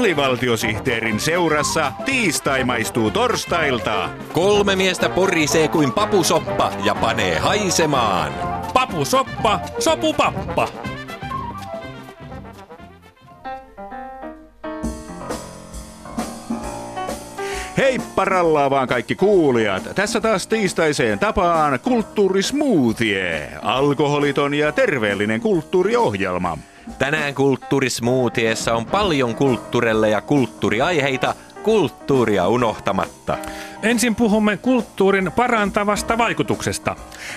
alivaltiosihteerin seurassa tiistai maistuu torstailta. Kolme miestä porisee kuin papusoppa ja panee haisemaan. Papusoppa, sopupappa. Hei parallaa vaan kaikki kuulijat. Tässä taas tiistaiseen tapaan kulttuurismoothie, alkoholiton ja terveellinen kulttuuriohjelma. Tänään kulttuurismoothiessa on paljon kulttuurelle ja kulttuuriaiheita, kulttuuria unohtamatta. Ensin puhumme kulttuurin parantavasta vaikutuksesta.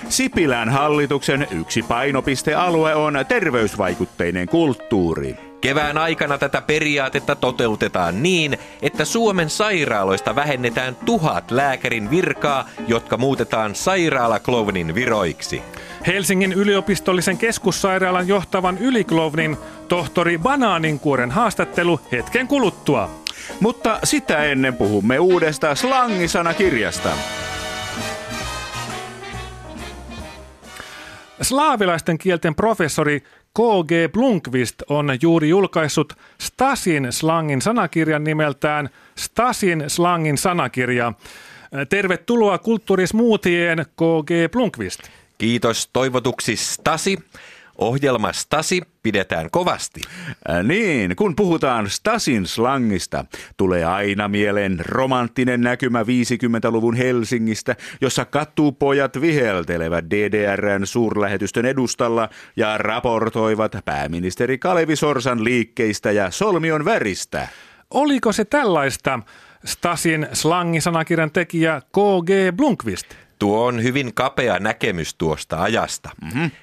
Sipilän hallituksen yksi painopistealue on terveysvaikutteinen kulttuuri. Kevään aikana tätä periaatetta toteutetaan niin, että Suomen sairaaloista vähennetään 1000 lääkärin virkaa, jotka muutetaan sairaalaklovnin viroiksi. Helsingin yliopistollisen keskussairaalan johtavan yliklovnin tohtori Banaaninkuoren haastattelu hetken kuluttua. Mutta sitä ennen puhumme uudesta slangisanakirjasta. Slaavilaisten kielten professori K.G. Blomqvist on juuri julkaissut Stasin slangin sanakirjan nimeltään Stasin slangin sanakirja. Tervetuloa kulttuurismoothieen, K.G. Blomqvist. Kiitos toivotuksi Stasi. Ohjelma Stasi pidetään kovasti. Niin, kun puhutaan Stasin slangista, tulee aina mieleen romanttinen näkymä 50-luvun Helsingistä, jossa katupojat viheltelevät DDR:n suurlähetystön edustalla ja raportoivat pääministeri Kalevi Sorsan liikkeistä ja solmion väristä. Oliko se tällaista Stasin slangisanakirjan tekijä K.G. Blomqvist? Tuo on hyvin kapea näkemys tuosta ajasta.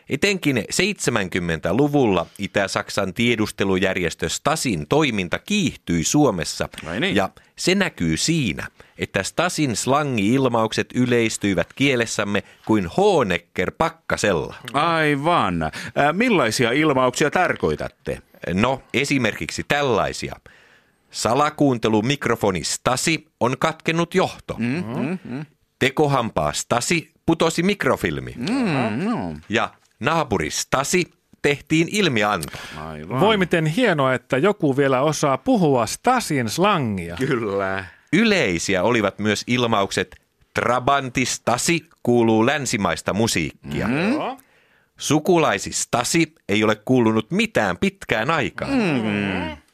Etenkin 70-luvulla Itä-Saksan tiedustelujärjestö Stasin toiminta kiihtyi Suomessa. Niin. Ja se näkyy siinä, että Stasin slangi-ilmaukset yleistyivät kielessämme kuin Honecker pakkasella. Aivan. Millaisia ilmauksia tarkoitatte? No, esimerkiksi tällaisia. Salakuuntelumikrofoni Stasi on katkenut johto. Tekohampaa Stasi putosi mikrofilmi. Ja naapuri Stasi tehtiin ilmianto. Voi miten hienoa, että joku vielä osaa puhua Stasin slangia. Kyllä. Yleisiä olivat myös ilmaukset Trabantti Stasi kuuluu länsimaista musiikkia. Sukulaisi Stasi ei ole kuulunut mitään pitkään aikaan.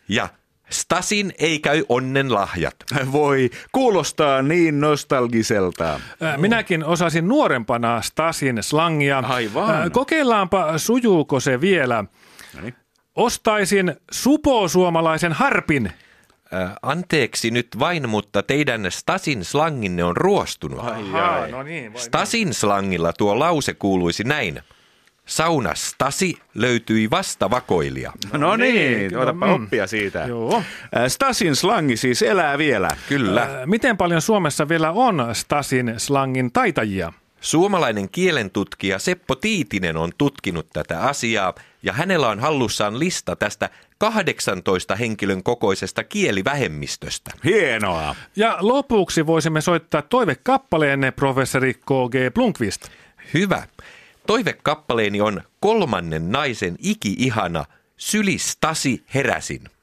Ja Stasin ei käy onnen lahjat. Voi, kuulostaa niin nostalgiselta. Minäkin osasin nuorempana Stasin slangia. Aivan. Kokeillaanpa, sujuuko se vielä. Ostaisin suposuomalaisen harpin. Anteeksi nyt vain, mutta teidän Stasin slanginne on ruostunut. Ai. No niin, Stasin slangilla tuo lause kuuluisi näin. Sauna Stasi löytyi vasta vakoilija. No niin, otapa oppia siitä. Joo. Stasin slangi siis elää vielä. Kyllä. Miten paljon Suomessa vielä on Stasin slangin taitajia? Suomalainen kielentutkija Seppo Tiitinen on tutkinut tätä asiaa ja hänellä on hallussaan lista tästä 18 henkilön kokoisesta kielivähemmistöstä. Hienoa. Ja lopuksi voisimme soittaa toivekappaleenne, professori K.G. Blomqvist. Hyvä. Toivekappaleeni on kolmannen naisen iki-ihana Syli Stasi heräsin.